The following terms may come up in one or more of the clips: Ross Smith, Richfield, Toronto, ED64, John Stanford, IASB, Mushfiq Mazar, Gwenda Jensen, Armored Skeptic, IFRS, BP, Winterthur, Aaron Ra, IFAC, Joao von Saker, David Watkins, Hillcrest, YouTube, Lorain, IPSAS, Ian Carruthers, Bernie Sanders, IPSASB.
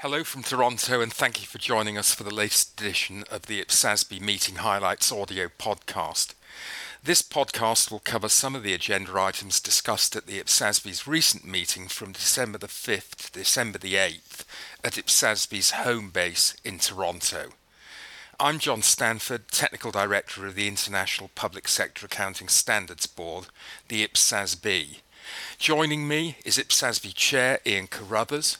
Hello from Toronto, and thank you for joining us for the latest edition of the IPSASB Meeting Highlights audio podcast. This podcast will cover some of the agenda items discussed at the IPSASB's recent meeting from December the 5th to December the 8th at IPSASB's home base in Toronto. I'm John Stanford, Technical Director of the International Public Sector Accounting Standards Board, the IPSASB. Joining me is IPSASB Chair Ian Carruthers,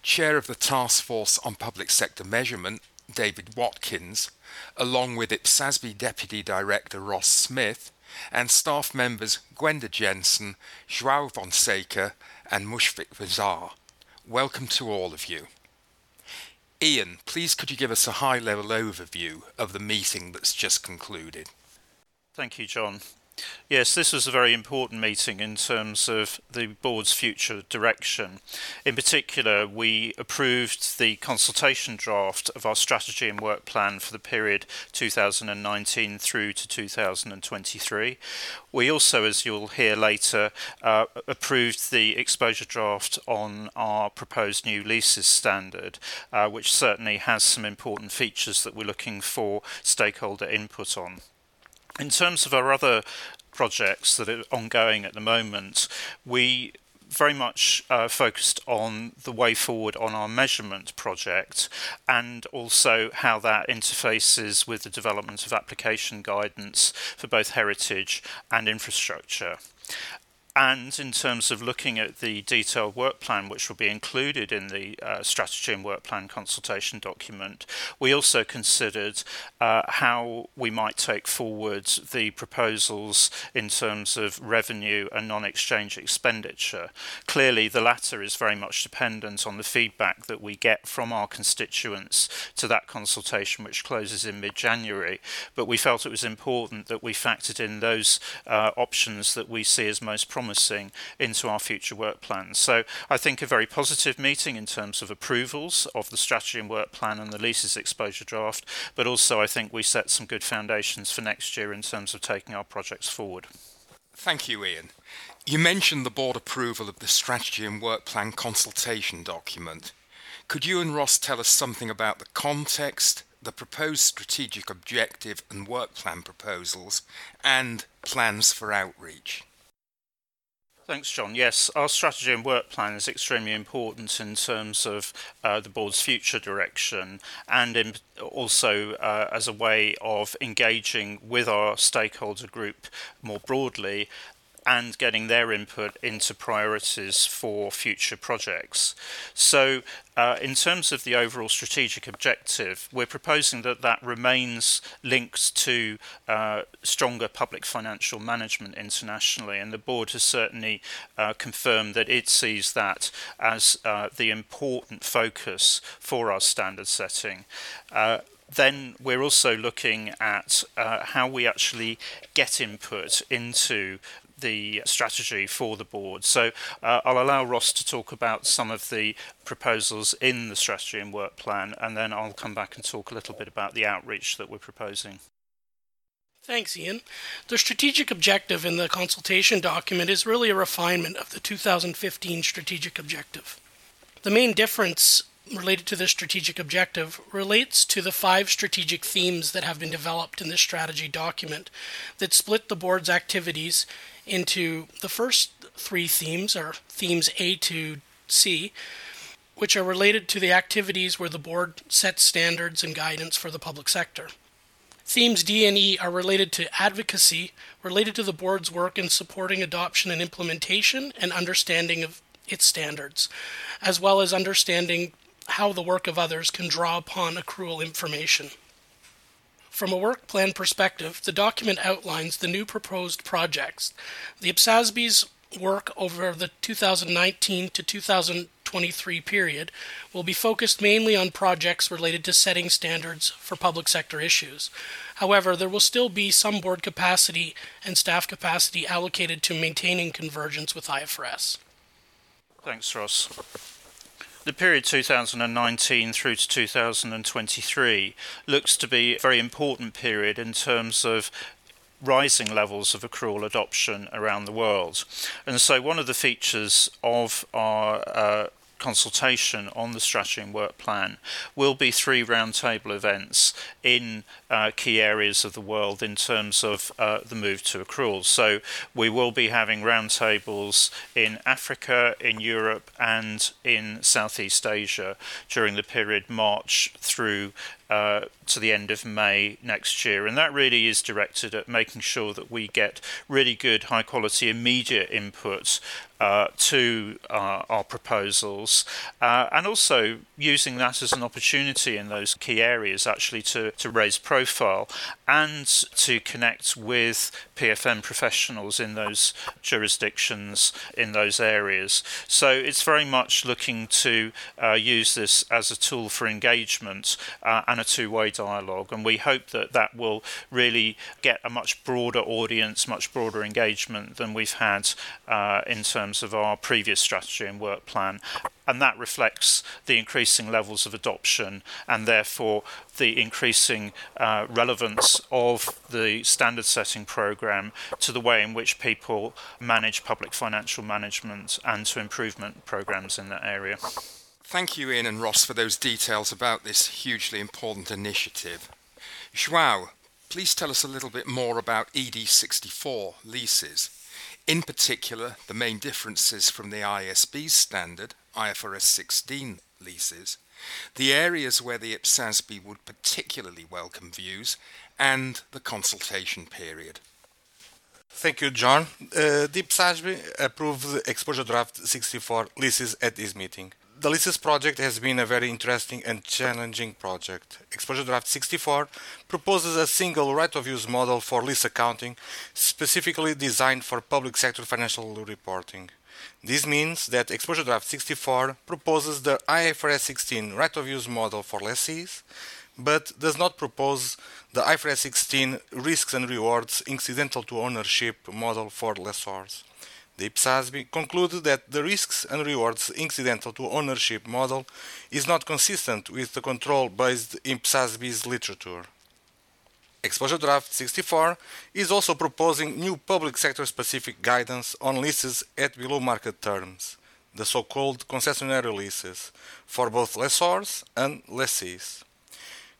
Chair of the Task Force on Public Sector Measurement, David Watkins, along with IPSASB Deputy Director Ross Smith, and staff members Gwenda Jensen, Joao von Saker, and Mushfiq Mazar. Welcome to all of you. Ian, please could you give us a high-level overview of the meeting that's just concluded? Thank you, John. Yes, this was a very important meeting in terms of the board's future direction. In particular, we approved the consultation draft of our strategy and work plan for the period 2019 through to 2023. We also, as you'll hear later, approved the exposure draft on our proposed new leases standard, which certainly has some important features that we're looking for stakeholder input on. In terms of our other projects that are ongoing at the moment, we very much focused on the way forward on our measurement project and also how that interfaces with the development of application guidance for both heritage and infrastructure. And in terms of looking at the detailed work plan, which will be included in the strategy and work plan consultation document, we also considered how we might take forward the proposals in terms of revenue and non-exchange expenditure. Clearly, the latter is very much dependent on the feedback that we get from our constituents to that consultation, which closes in mid-January. But we felt it was important that we factored in those options that we see as most promising into our future work plans. So I think a very positive meeting in terms of approvals of the strategy and work plan and the leases exposure draft, but also I think we set some good foundations for next year in terms of taking our projects forward. Thank you, Ian. You mentioned the board approval of the strategy and work plan consultation document. Could you and Ross tell us something about the context, the proposed strategic objective and work plan proposals, and plans for outreach? Thanks, John. Yes, our strategy and work plan is extremely important in terms of the board's future direction and also as a way of engaging with our stakeholder group more broadly and getting their input into priorities for future projects. So in terms of the overall strategic objective, we're proposing that remains linked to stronger public financial management internationally, and the board has certainly confirmed that it sees that as the important focus for our standard setting. Then we're also looking at how we actually get input into the strategy for the board. So I'll allow Ross to talk about some of the proposals in the strategy and work plan, and then I'll come back and talk a little bit about the outreach that we're proposing. Thanks, Ian. The strategic objective in the consultation document is really a refinement of the 2015 strategic objective. The main difference related to this strategic objective relates to the 5 strategic themes that have been developed in this strategy document that split the board's activities into the first 3 themes, or themes A to C, which are related to the activities where the board sets standards and guidance for the public sector. Themes D and E are related to advocacy, related to the board's work in supporting adoption and implementation and understanding of its standards, as well as understanding how the work of others can draw upon accrual information. From a work plan perspective, the document outlines the new proposed projects. The IPSASB's work over the 2019 to 2023 period will be focused mainly on projects related to setting standards for public sector issues. However, there will still be some board capacity and staff capacity allocated to maintaining convergence with IFRS. Thanks, Ross. The period 2019 through to 2023 looks to be a very important period in terms of rising levels of accrual adoption around the world. And so one of the features of our consultation on the strategy and work plan will be 3 roundtable events in key areas of the world in terms of the move to accruals. So we will be having roundtables in Africa, in Europe, and in Southeast Asia during the period March through to the end of May next year. And that really is directed at making sure that we get really good, high quality, immediate input to our proposals, and also using that as an opportunity in those key areas actually to raise profile and to connect with PFM professionals in those jurisdictions, in those areas. So it's very much looking to use this as a tool for engagement and a two-way dialogue, and we hope that that will really get a much broader audience, much broader engagement than we've had in terms of our previous strategy and work plan, and that reflects the increasing levels of adoption and therefore the increasing relevance of the standard setting programme to the way in which people manage public financial management and to improvement programmes in that area. Thank you, Ian and Ross, for those details about this hugely important initiative. Joao, please tell us a little bit more about ED64 leases, in particular the main differences from the IASB standard IFRS 16 leases, the areas where the IPSASB would particularly welcome views, and the consultation period. Thank you, John. The IPSASB approved Exposure Draft 64 leases at this meeting. The leases project has been a very interesting and challenging project. Exposure Draft 64 proposes a single right-of-use model for lease accounting, specifically designed for public sector financial reporting. This means that Exposure Draft 64 proposes the IFRS 16 right-of-use model for lessees, but does not propose the IFRS 16 risks and rewards incidental to ownership model for lessors. The IPSASB concluded that the risks and rewards incidental to ownership model is not consistent with the control-based IPSASB's literature. Exposure Draft 64 is also proposing new public sector-specific guidance on leases at below-market terms, the so-called concessionary leases, for both lessors and lessees.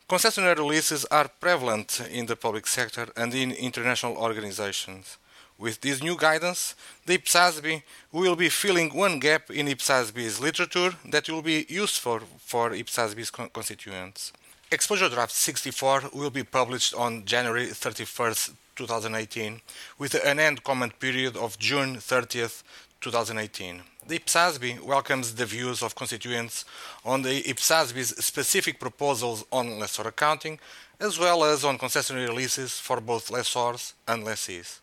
Concessionary leases are prevalent in the public sector and in international organizations. With this new guidance, the IPSASB will be filling one gap in IPSASB's literature that will be useful for IPSASB's constituents. Exposure Draft 64 will be published on January 31st, 2018, with an end comment period of June 30th, 2018. The IPSASB welcomes the views of constituents on the IPSASB's specific proposals on lessor accounting, as well as on concessionary leases for both lessors and lessees.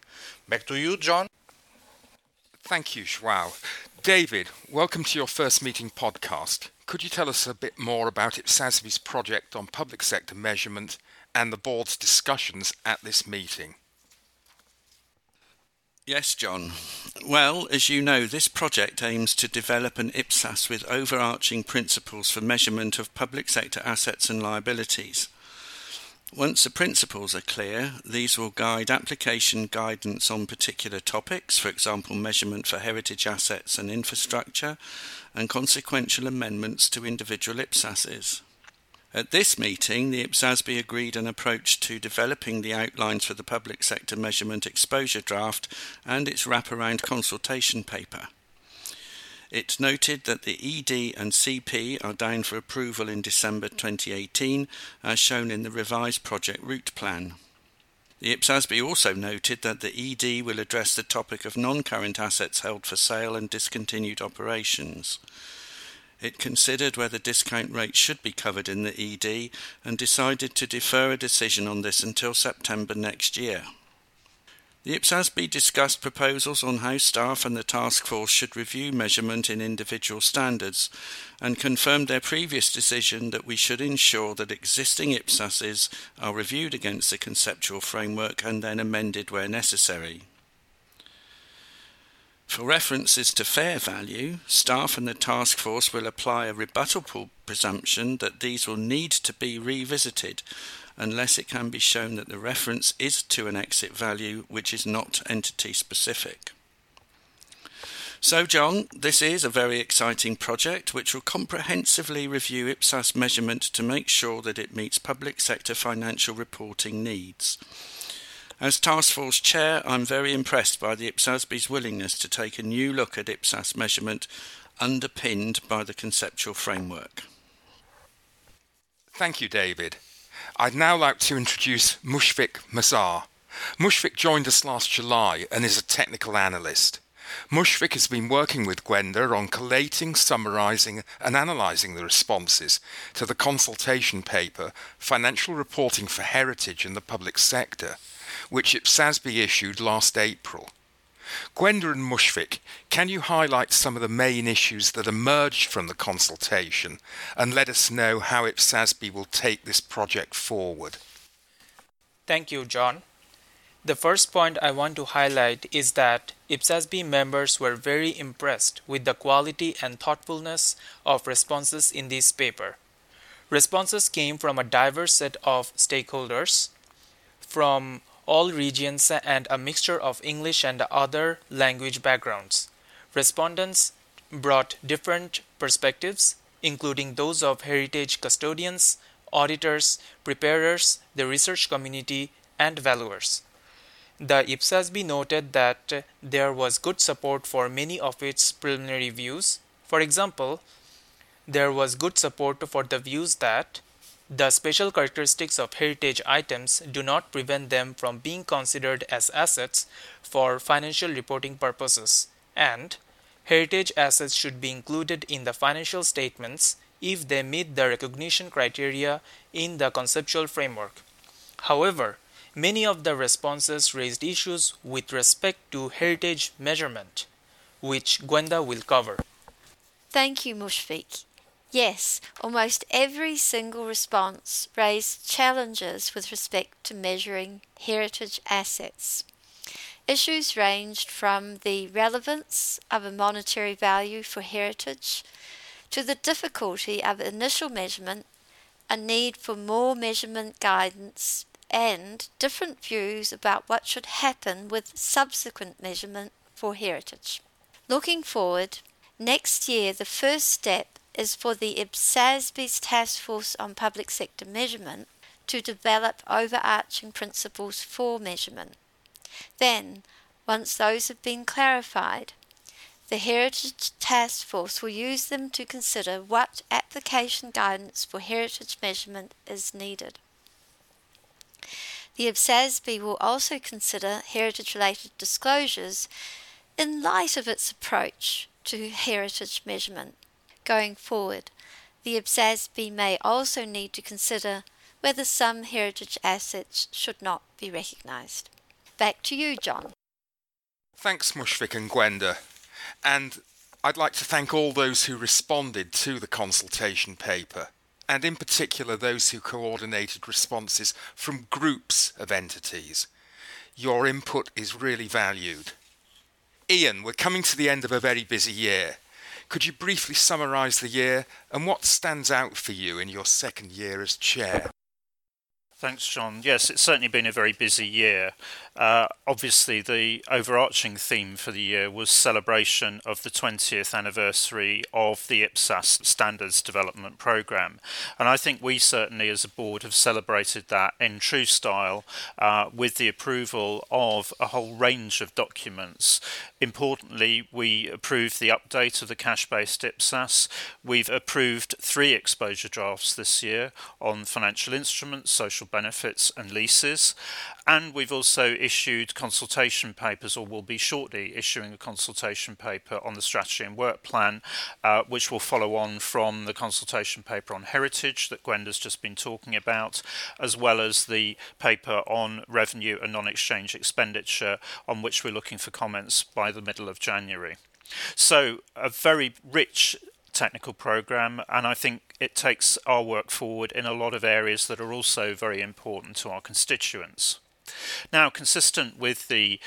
Back to you, John. Thank you, Joao. David, welcome to your first meeting podcast. Could you tell us a bit more about IPSASB's project on public sector measurement and the board's discussions at this meeting? Yes, John. Well, as you know, this project aims to develop an IPSAS with overarching principles for measurement of public sector assets and liabilities. Once the principles are clear, these will guide application guidance on particular topics, for example, measurement for heritage assets and infrastructure, and consequential amendments to individual IPSASs. At this meeting, the IPSASB agreed an approach to developing the outlines for the public sector measurement exposure draft and its wraparound consultation paper. It noted that the ED and CP are down for approval in December 2018, as shown in the revised project route plan. The IPSASB also noted that the ED will address the topic of non-current assets held for sale and discontinued operations. It considered whether discount rates should be covered in the ED and decided to defer a decision on this until September next year. The IPSASB discussed proposals on how staff and the task force should review measurement in individual standards and confirmed their previous decision that we should ensure that existing IPSASs are reviewed against the conceptual framework and then amended where necessary. For references to fair value, staff and the task force will apply a rebuttable presumption that these will need to be revisited unless it can be shown that the reference is to an exit value which is not entity specific. So, John, this is a very exciting project which will comprehensively review IPSAS measurement to make sure that it meets public sector financial reporting needs. As Task Force Chair, I'm very impressed by the IPSASB's willingness to take a new look at IPSAS measurement underpinned by the conceptual framework. Thank you, David. I'd now like to introduce Mushfiq Mazar. Mushfiq joined us last July and is a technical analyst. Mushfiq has been working with Gwenda on collating, summarising and analysing the responses to the consultation paper Financial Reporting for Heritage in the Public Sector, which IPSASB issued last April. Gwenda and Mushfiq, can you highlight some of the main issues that emerged from the consultation and let us know how IPSASB will take this project forward? Thank you, John. The first point I want to highlight is that IPSASB members were very impressed with the quality and thoughtfulness of responses in this paper. Responses came from a diverse set of stakeholders, from all regions and a mixture of English and other language backgrounds. Respondents brought different perspectives, including those of heritage custodians, auditors, preparers, the research community, and valuers. The IPSASB noted that there was good support for many of its preliminary views. For example, there was good support for the views that the special characteristics of heritage items do not prevent them from being considered as assets for financial reporting purposes, and heritage assets should be included in the financial statements if they meet the recognition criteria in the conceptual framework. However, many of the responses raised issues with respect to heritage measurement, which Gwenda will cover. Thank you, Mushfiq. Yes, almost every single response raised challenges with respect to measuring heritage assets. Issues ranged from the relevance of a monetary value for heritage to the difficulty of initial measurement, a need for more measurement guidance, and different views about what should happen with subsequent measurement for heritage. Looking forward, next year the first step is for the IPSASB's Task Force on Public Sector Measurement to develop overarching principles for measurement. Then, once those have been clarified, the Heritage Task Force will use them to consider what application guidance for heritage measurement is needed. The IPSASB will also consider heritage-related disclosures in light of its approach to heritage measurement. Going forward, the IPSASB may also need to consider whether some heritage assets should not be recognised. Back to you, John. Thanks, Mushfiq and Gwenda. And I'd like to thank all those who responded to the consultation paper, and in particular those who coordinated responses from groups of entities. Your input is really valued. Ian, we're coming to the end of a very busy year. Could you briefly summarise the year and what stands out for you in your second year as chair? Thanks, John. Yes, it's certainly been a very busy year. Obviously, the overarching theme for the year was celebration of the 20th anniversary of the IPSAS Standards Development Programme. And I think we certainly as a board have celebrated that in true style with the approval of a whole range of documents. Importantly, we approved the update of the cash-based IPSAS. We've approved 3 exposure drafts this year on financial instruments, social benefits and leases, and we've also issued consultation papers, or will be shortly issuing a consultation paper on the strategy and work plan, which will follow on from the consultation paper on heritage that Gwenda's just been talking about, as well as the paper on revenue and non-exchange expenditure, on which we're looking for comments by the middle of January. So a very rich technical programme, and I think it takes our work forward in a lot of areas that are also very important to our constituents. Now, consistent with the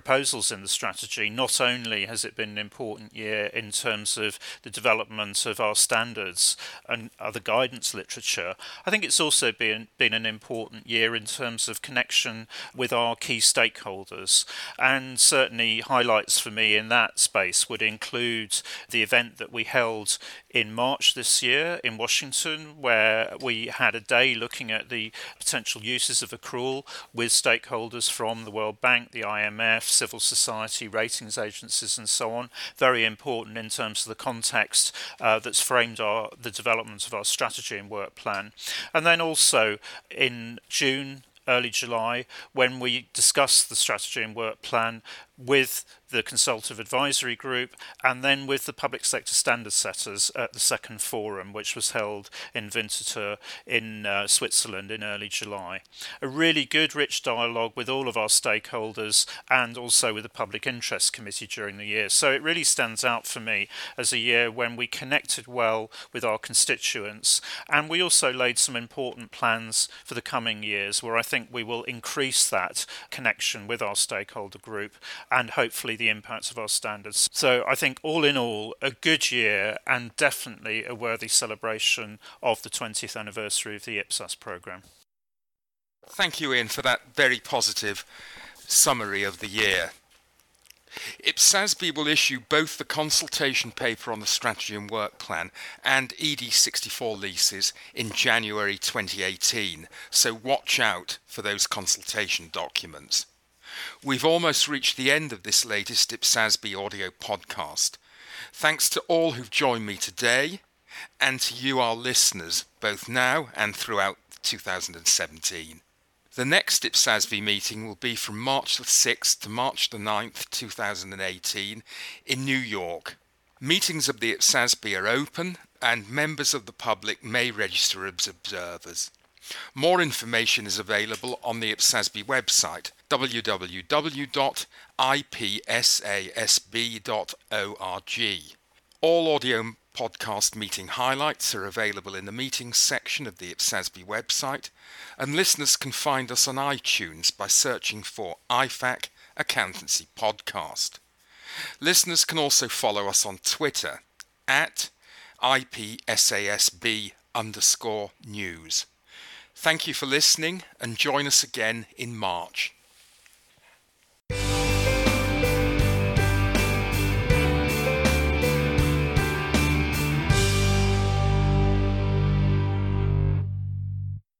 proposals in the strategy, not only has it been an important year in terms of the development of our standards and other guidance literature, I think it's also been an important year in terms of connection with our key stakeholders. And certainly highlights for me in that space would include the event that we held in March this year in Washington, where we had a day looking at the potential uses of accrual with stakeholders from the World Bank, the IMF, civil society, ratings agencies and so on. Very important in terms of the context that's framed the development of our strategy and work plan. And then also in June, early July, when we discussed the strategy and work plan with the consultative advisory group and then with the public sector standard setters at the second forum, which was held in Winterthur in Switzerland in early July. A really good, rich dialogue with all of our stakeholders and also with the Public Interest Committee during the year. So it really stands out for me as a year when we connected well with our constituents, and we also laid some important plans for the coming years where I think we will increase that connection with our stakeholder group and hopefully the impacts of our standards. So I think all in all, a good year and definitely a worthy celebration of the 20th anniversary of the IPSAS programme. Thank you, Ian, for that very positive summary of the year. IPSASB will issue both the consultation paper on the strategy and work plan and ED64 leases in January 2018, so watch out for those consultation documents. We've almost reached the end of this latest IPSASB audio podcast. Thanks to all who've joined me today and to you, our listeners, both now and throughout 2017. The next IPSASB meeting will be from March the 6th to March the 9th, 2018 in New York. Meetings of the IPSASB are open and members of the public may register as observers. More information is available on the IPSASB website, www.ipsasb.org. All audio podcast meeting highlights are available in the meetings section of the IPSASB website, and listeners can find us on iTunes by searching for IFAC Accountancy Podcast. Listeners can also follow us on Twitter at IPSASB_news. Thank you for listening and join us again in March.